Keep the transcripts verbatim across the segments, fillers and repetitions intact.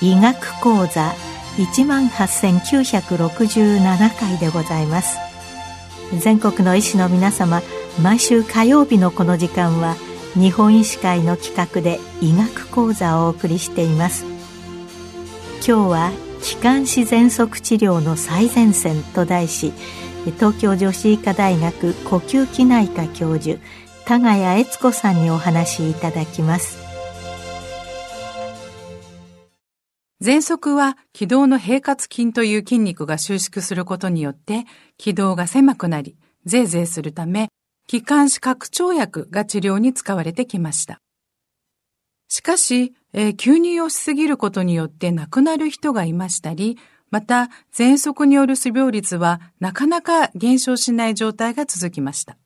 医学講座 いちまんはっせんきゅうひゃくろくじゅうななかいでございます。全国の医師の皆様、毎週火曜日のこの時間は日本医師会の企画で医学講座をお送りしています。今日は気管支喘息治療の最前線と題し、東京女子医科大学呼吸器内科教授多ヶ谷悦子さんにお話しいただきます。喘息は気道の平滑筋という筋肉が収縮することによって気道が狭くなり、ゼーゼーするため気管支拡張薬が治療に使われてきました。しかし、えー、吸入をしすぎることによって亡くなる人がいましたり、また喘息による死病率はなかなか減少しない状態が続きました。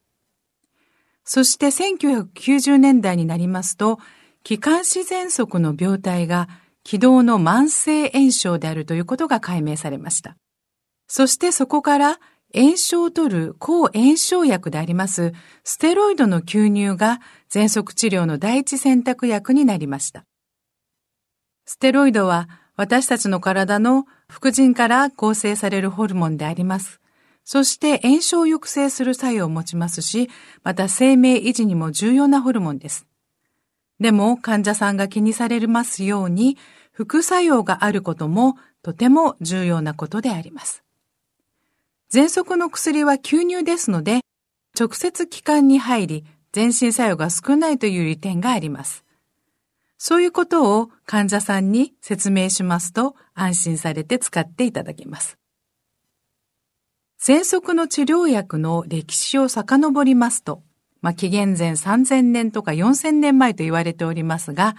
そしてせんきゅうひゃくきゅうじゅうねんだいになりますと、気管支喘息の病態が気道の慢性炎症であるということが解明されました。そしてそこから炎症を取る抗炎症薬でありますステロイドの吸入が喘息治療の第一選択薬になりました。ステロイドは私たちの体の副腎から構成されるホルモンであります。そして炎症を抑制する作用を持ちますし、また生命維持にも重要なホルモンです。でも患者さんが気にされますように副作用があることもとても重要なことであります。喘息の薬は吸入ですので、直接気管に入り全身作用が少ないという利点があります。そういうことを患者さんに説明しますと安心されて使っていただけます。喘息の治療薬の歴史を遡りますと、まあ、紀元前さんぜんねんとかよんせんねんまえと言われておりますが、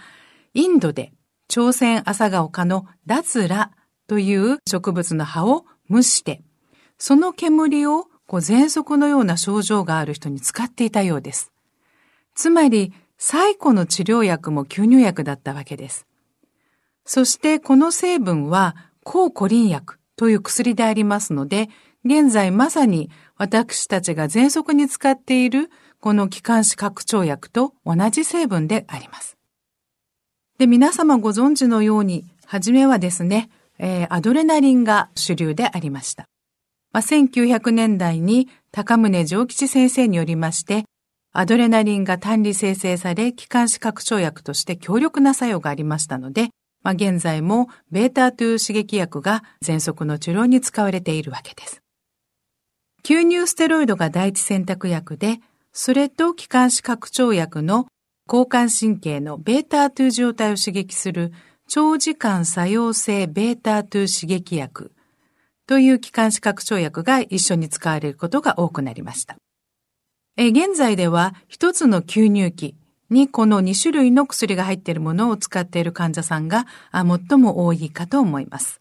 インドで朝鮮朝顔科のダツラという植物の葉を蒸して、その煙をこう喘息のような症状がある人に使っていたようです。つまり、最古の治療薬も吸入薬だったわけです。そしてこの成分は抗コリン薬という薬でありますので、現在まさに私たちが喘息に使っているこの気管支拡張薬と同じ成分であります。で、皆様ご存知のように、初めはですね、えー、アドレナリンが主流でありました。まあ、せんきゅうひゃくねんだいに高宗常吉先生によりまして、アドレナリンが単利生成され、気管支拡張薬として強力な作用がありましたので、まあ、現在も β という刺激薬が喘息の治療に使われているわけです。吸入ステロイドが第一選択薬で、それと気管支拡張薬の交感神経の β という受容体を刺激する長時間作用性 β という刺激薬という気管支拡張薬が一緒に使われることが多くなりました。え現在では一つの吸入器にこのにしゅるいの薬が入っているものを使っている患者さんが最も多いかと思います。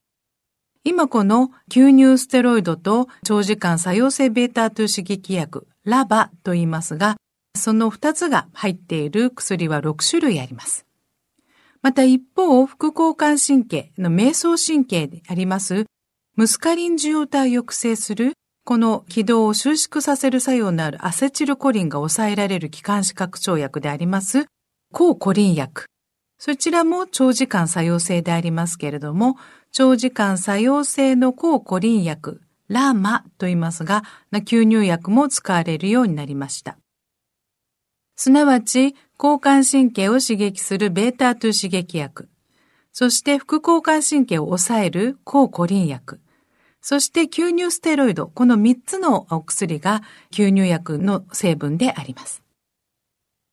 今この吸入ステロイドと長時間作用性 β という刺激薬ラバと言いますが、そのふたつが入っている薬はろくしゅるいあります。また一方、副交感神経の迷走神経であります、ムスカリン受容体を抑制する、この気道を収縮させる作用のあるアセチルコリンが抑えられる気管支拡張薬であります、抗コリン薬。そちらも長時間作用性でありますけれども、長時間作用性の抗コリン薬、ラーマと言いますが、吸入薬も使われるようになりました。すなわち、交感神経を刺激する β という刺激薬、そして副交感神経を抑える抗コリン薬、そして吸入ステロイド、このみっつのお薬が吸入薬の成分であります。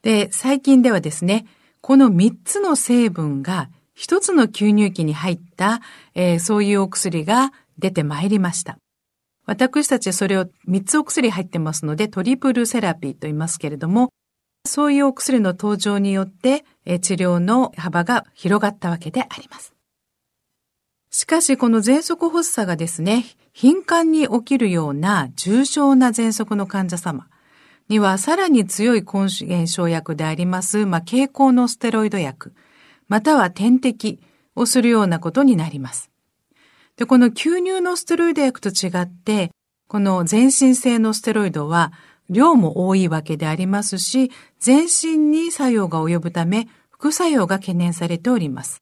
で、最近ではですね、このみっつの成分がひとつの吸入器に入った、えー、そういうお薬が出てまいりました。私たちそれをみっつお薬入ってますのでトリプルセラピーと言いますけれども、そういうお薬の登場によって治療の幅が広がったわけであります。しかしこの喘息発作がですね、頻繁に起きるような重症な喘息の患者様、にはさらに強い根減少薬であります、まあ、経口のステロイド薬、または点滴をするようなことになります。で、この吸入のステロイド薬と違って、この全身性のステロイドは量も多いわけでありますし、全身に作用が及ぶため、副作用が懸念されております。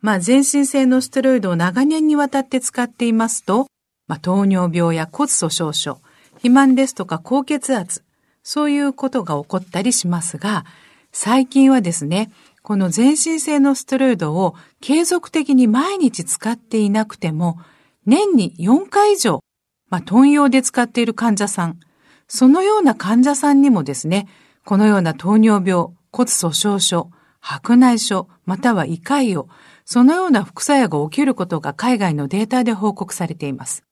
まあ、全身性のステロイドを長年にわたって使っていますと、まあ、糖尿病や骨粗しょう症、肥満ですとか高血圧、そういうことが起こったりしますが、最近はですね、この全身性のステロイドを継続的に毎日使っていなくても、年によんかい以上、まあ、頓用で使っている患者さん、そのような患者さんにもですね、このような糖尿病、骨粗鬆症、白内障、または胃潰瘍、そのような副作用が起きることが海外のデータで報告されています。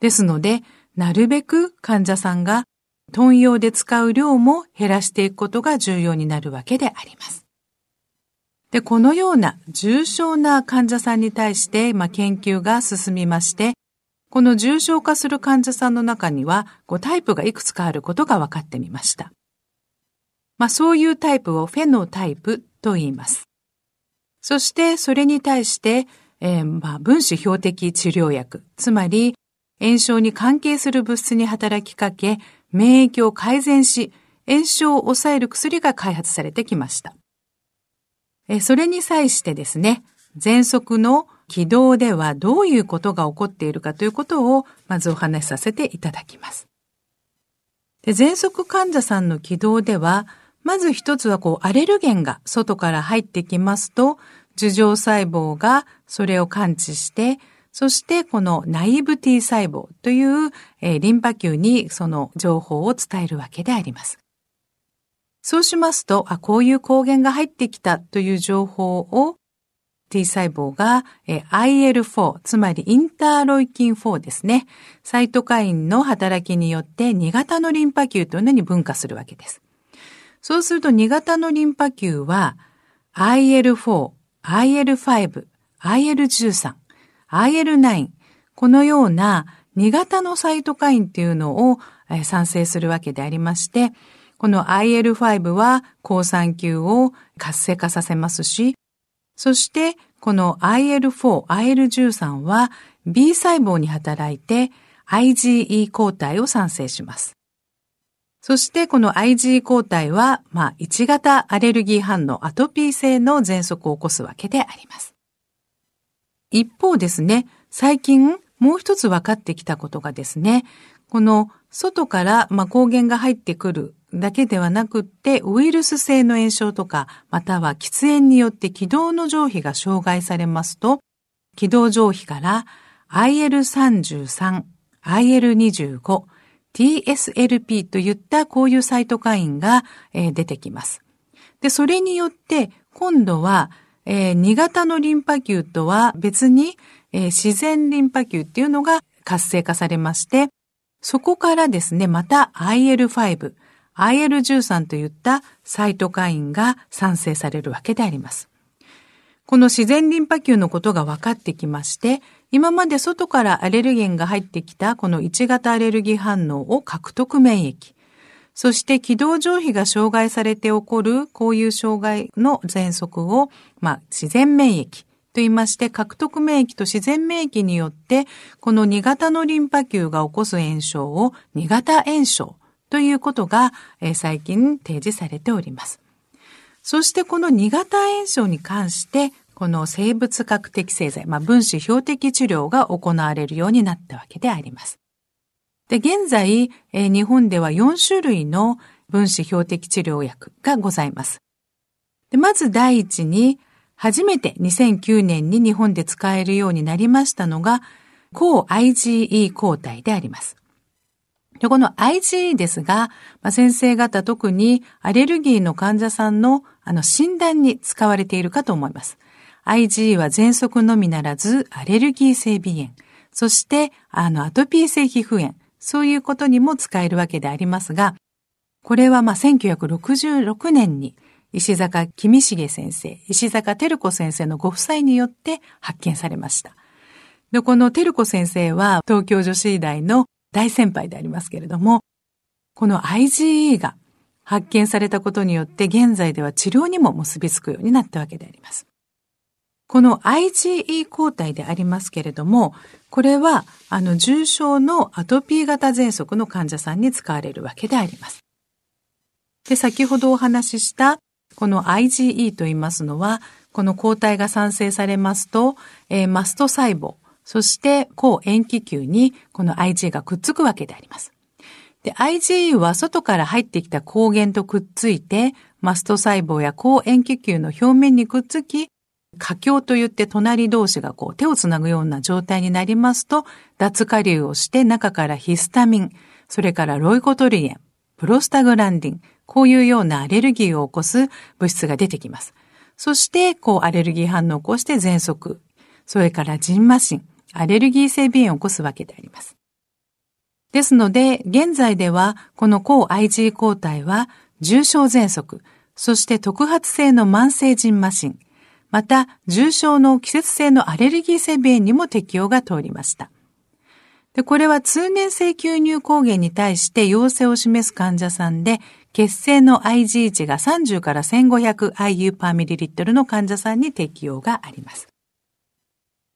ですので、なるべく患者さんが頓用で使う量も減らしていくことが重要になるわけであります。で、このような重症な患者さんに対して、まあ、研究が進みまして、この重症化する患者さんの中にはごタイプがいくつかあることが分かってみました。まあ、そういうタイプをフェノタイプと言います。そしてそれに対して、えー、まあ分子標的治療薬、つまり炎症に関係する物質に働きかけ、免疫を改善し、炎症を抑える薬が開発されてきました。えー、それに際してですね、喘息の気道ではどういうことが起こっているかということをまずお話しさせていただきます。で、喘息患者さんの気道では、まず一つはこうアレルゲンが外から入ってきますと、樹状細胞がそれを感知して、そしてこのナイブティ細胞という、えー、リンパ球にその情報を伝えるわけであります。そうしますと、あ、こういう抗原が入ってきたという情報をT 細胞が アイエルフォー、つまりインターロイキンフォーですね。サイトカインの働きによってに型のリンパ球というのに分化するわけです。そうするとに型のリンパ球は アイエルフォー、アイエルファイブ、アイエルじゅうさん、アイエルナイン、このようなに型のサイトカインというのを産生するわけでありまして、この アイエルファイブ は好酸球を活性化させますし、そして、この アイエルフォー、アイエルじゅうさん は B 細胞に働いて アイジーイー 抗体を産生します。そして、この アイジーイー 抗体は、まあ、いち型アレルギー反応、アトピー性の喘息を起こすわけであります。一方ですね、最近もう一つ分かってきたことがですね、この外から、まあ、抗原が入ってくるだけではなくって、ウイルス性の炎症とか、または喫煙によって気道の上皮が障害されますと、気道上皮から アイエルさんじゅうさん、アイエルにじゅうご、ティーエスエルピー といったこういうサイトカインが出てきます。で、それによって今度はに型のリンパ球とは別に自然リンパ球っていうのが活性化されまして、そこからですね、また アイエルファイブ、アイエルじゅうさん といったサイトカインが産生されるわけであります。この自然リンパ球のことが分かってきまして、今まで外からアレルゲンが入ってきたこのいち型アレルギー反応を獲得免疫、そして気道上皮が障害されて起こるこういう障害の喘息を、まあ、自然免疫と言いまして、獲得免疫と自然免疫によってこのに型のリンパ球が起こす炎症をに型炎症ということが、えー、最近提示されております。そしてこのに型炎症に関して、この生物学的製剤、まあ、分子標的治療が行われるようになったわけであります。で、現在、えー、日本ではよん種類の分子標的治療薬がございます。で、まず第一に、初めてにせんきゅうねんに日本で使えるようになりましたのが、抗 アイジーイー 抗体であります。で、この アイジーイー ですが、まあ、先生方特にアレルギーの患者さんのあの診断に使われているかと思います。アイジーイー は喘息のみならずアレルギー性鼻炎、そしてあのアトピー性皮膚炎、そういうことにも使えるわけでありますが、これはまあせんきゅうひゃくろくじゅうろくねんに石坂公重先生、石坂照子先生のご夫妻によって発見されました。で、この照子先生は東京女子医大の大先輩でありますけれども、この アイジーイー が発見されたことによって現在では治療にも結びつくようになったわけであります。この アイジーイー 抗体でありますけれども、これはあの重症のアトピー型喘息の患者さんに使われるわけであります。で、先ほどお話ししたこの アイジーイー と言いますのは、この抗体が産生されますと、えー、マスト細胞、そして抗塩基球にこの アイジー がくっつくわけであります。で、アイジーイー は外から入ってきた抗原とくっついて、マスト細胞や抗塩基球の表面にくっつき、下橋といって隣同士がこう手をつなぐような状態になりますと、脱下流をして中からヒスタミン、それからロイコトリエン、プロスタグランディン、こういうようなアレルギーを起こす物質が出てきます。そして、こうアレルギー反応を起こして喘息、それからジンマシン、アレルギー性鼻炎を起こすわけであります。ですので、現在ではこの抗 アイジー 抗体は重症喘息、そして特発性の慢性ジンマシン、また重症の季節性のアレルギー性鼻炎にも適用が通りました。で、これは通年性吸入抗原に対して陽性を示す患者さんで、血清の アイジー 値がさんじゅうから せんごひゃくアイユー パーミリリットルの患者さんに適用があります。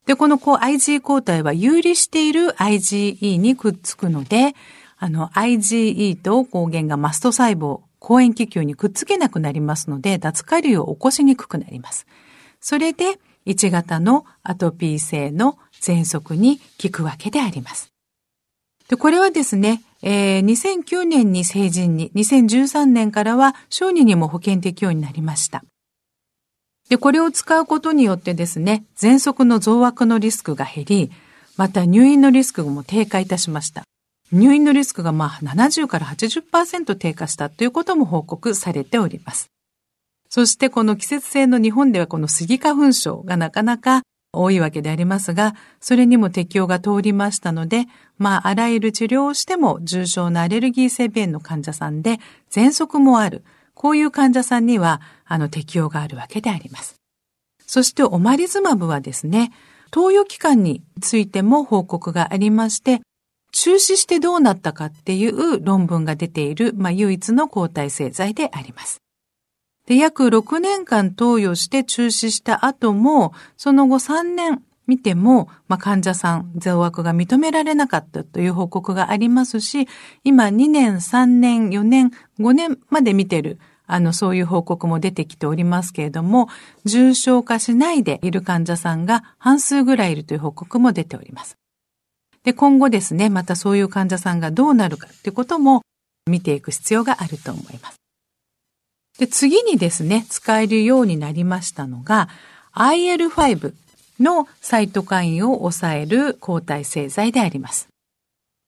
で、この アイジー 抗体は有利している アイジーイー にくっつくので、あの アイジーイー と抗原がマスト細胞、抗塩基球にくっつけなくなりますので、脱下流を起こしにくくなります。それでいち型のアトピー性の喘息に効くわけであります。で、これはですね、えー、にせんきゅうねんに成人に、にせんじゅうさんねんからは小児にも保険適用になりました。で、これを使うことによってですね、喘息の増悪のリスクが減り、また入院のリスクも低下いたしました。入院のリスクがまあななじゅうから はちじゅっパーセント 低下したということも報告されております。そしてこの季節性の日本ではこのスギ花粉症がなかなか多いわけでありますが、それにも適用が通りましたので、まああらゆる治療をしても重症のアレルギー性鼻炎の患者さんで喘息もある。こういう患者さんには、あの、適用があるわけであります。そして、オマリズマブはですね、投与期間についても報告がありまして、中止してどうなったかっていう論文が出ている、まあ、唯一の抗体製剤であります。で、約ろくねんかん投与して中止した後も、その後さんねん見ても、まあ、患者さん、増悪が認められなかったという報告がありますし、今にねん、さんねん、よねん、ごねんまで見てる、あの、そういう報告も出てきておりますけれども、重症化しないでいる患者さんが半数ぐらいいるという報告も出ております。で、今後ですね、またそういう患者さんがどうなるかということも見ていく必要があると思います。で、次にですね、使えるようになりましたのが、アイエルファイブのサイトカインを抑える抗体製剤であります。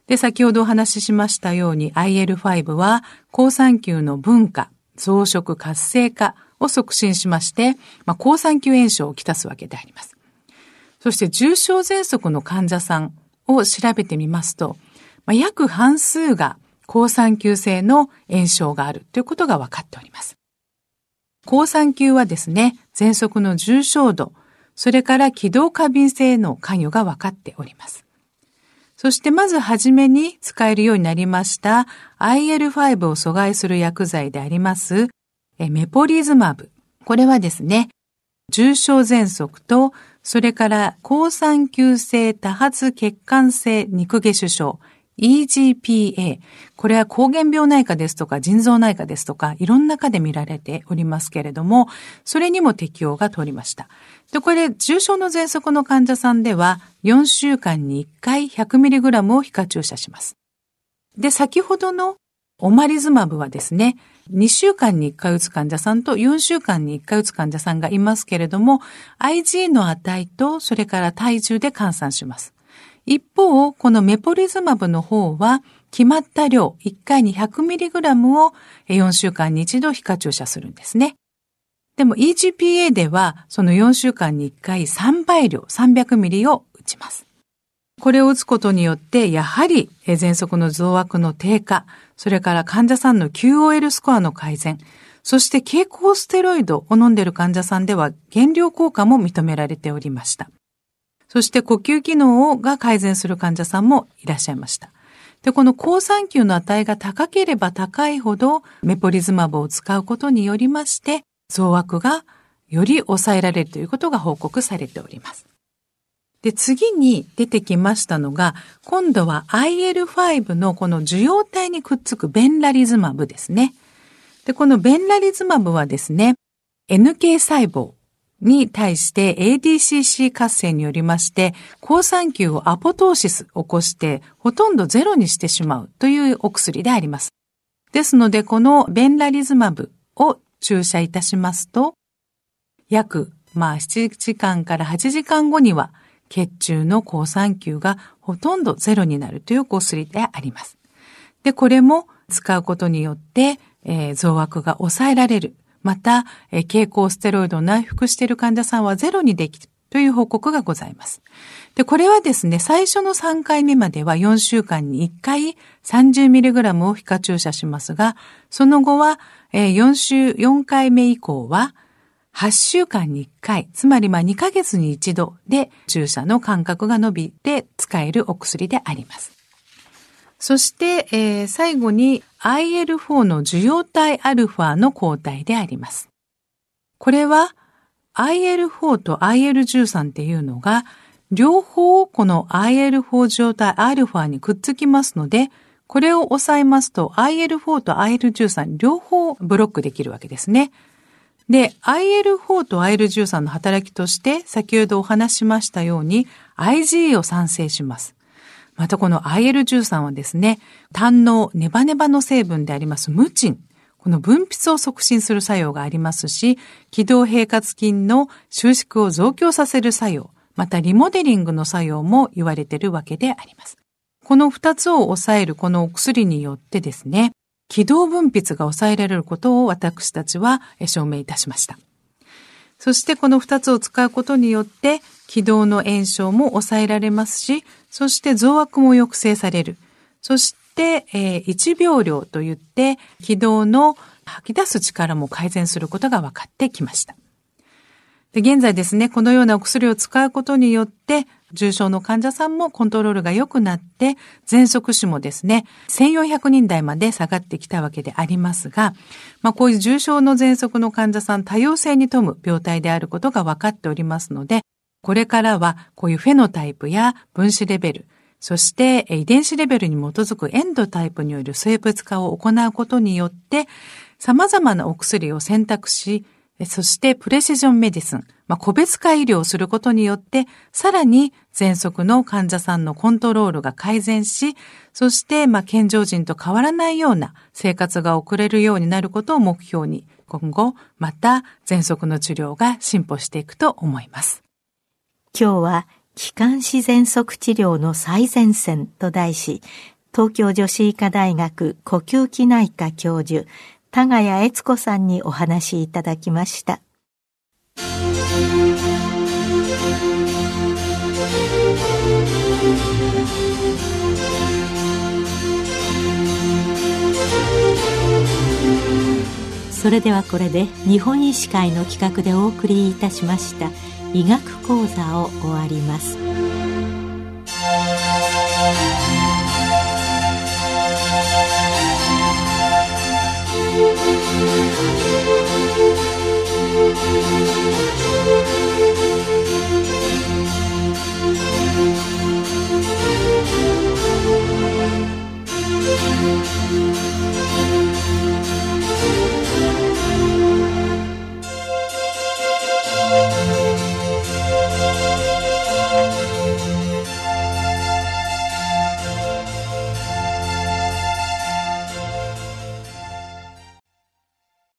で、先ほどお話ししましたように アイエルファイブ は好酸球の分化、増殖活性化を促進しまして、まあ、好酸球炎症をきたすわけであります。そして重症喘息の患者さんを調べてみますと、まあ、約半数が好酸球性の炎症があるということが分かっております。好酸球はですね、喘息の重症度、それから気道過敏性の関与が分かっております。そしてまずはじめに使えるようになりました アイエルファイブ を阻害する薬剤でありますメポリズマブ。これはですね、重症喘息とそれから好酸球性多発血管性肉下手症 イージーピーエー。これは膠原病内科ですとか腎臓内科ですとかいろんな科で見られておりますけれども、それにも適用が通りました。で、これ重症の喘息の患者さんではよんしゅうかんにいっかい ひゃくミリグラム を皮下注射します。で、先ほどのオマリズマブはですね、にしゅうかんにいっかい打つ患者さんとよんしゅうかんにいっかい打つ患者さんがいますけれども、 アイジー の値とそれから体重で換算します。一方、このメポリズマブの方は決まった量いっかいに ひゃくミリグラム をよんしゅうかんにいちど皮下注射するんですね。でも イージーピーエー ではそのよんしゅうかんにいっかいさんばい量 さんびゃくミリ を打ちます。これを打つことによってやはり喘息の増悪の低下、それから患者さんの キューオーエル スコアの改善、そして経口ステロイドを飲んでいる患者さんでは減量効果も認められておりました。そして呼吸機能が改善する患者さんもいらっしゃいました。で、この好酸球の値が高ければ高いほどメポリズマブを使うことによりまして、増悪がより抑えられるということが報告されております。で、次に出てきましたのが、今度は アイエルファイブ のこの受容体にくっつくベンラリズマブですね。で、このベンラリズマブはですね、エヌケー 細胞に対して エーディーシーシー 活性によりまして、好酸球をアポトーシスを起こして、ほとんどゼロにしてしまうというお薬であります。ですので、このベンラリズマブを注射いたしますと、約、まあ、ななじかんからはちじかんごには、血中の好酸球がほとんどゼロになるというお薬であります。で、これも使うことによって、えー、増悪が抑えられる。また、経口ステロイドを内服している患者さんはゼロにできるという報告がございます。で、これはですね、最初のさんかいめまではよんしゅうかんにいっかい さんじゅうミリグラム を皮下注射しますが、その後はよんしゅうよんかいめ以降ははっしゅうかんにいっかい、つまりまあにかげつにいちどで注射の間隔が伸びて使えるお薬であります。そして、えー、最後に アイエルフォー の受容体アルファの抗体であります。これは アイエルフォー と アイエルじゅうさん っていうのが両方この アイエルフォー 受容体アルファにくっつきますので、これを抑えますと アイエルフォー と アイエルじゅうさん 両方ブロックできるわけですね。で、アイエルフォー と アイエルじゅうさん の働きとして先ほどお話しましたように アイジーイー を産生します。またこの アイエルじゅうさん はですね、胆のネバネバの成分でありますムチン、この分泌を促進する作用がありますし、気道平滑筋の収縮を増強させる作用、またリモデリングの作用も言われているわけであります。このふたつを抑えるこのお薬によってですね、気道分泌が抑えられることを私たちは証明いたしました。そしてこのふたつを使うことによって、気道の炎症も抑えられますし、そして増悪も抑制される。そして、えー、いちびょう量といって、気道の吐き出す力も改善することが分かってきました。で、現在ですね、このようなお薬を使うことによって、重症の患者さんもコントロールが良くなって、喘息死もですね、せんよんひゃくにんだいまで下がってきたわけでありますが、まあこういう重症の喘息の患者さん、多様性に富む病態であることが分かっておりますので、これからはこういうフェノタイプや分子レベル、そして遺伝子レベルに基づくエンドタイプによる生物化を行うことによって、様々なお薬を選択し、そしてプレシジョンメディスン、まあ、個別化医療をすることによって、さらに喘息の患者さんのコントロールが改善し、そしてまあ健常人と変わらないような生活が送れるようになることを目標に、今後また喘息の治療が進歩していくと思います。今日は気管支喘息治療の最前線と題し、東京女子医科大学呼吸器内科教授、多賀谷悦子さんにお話いただきました。それではこれで日本医師会の企画でお送りいたしました医学講座を終わります。Thank you.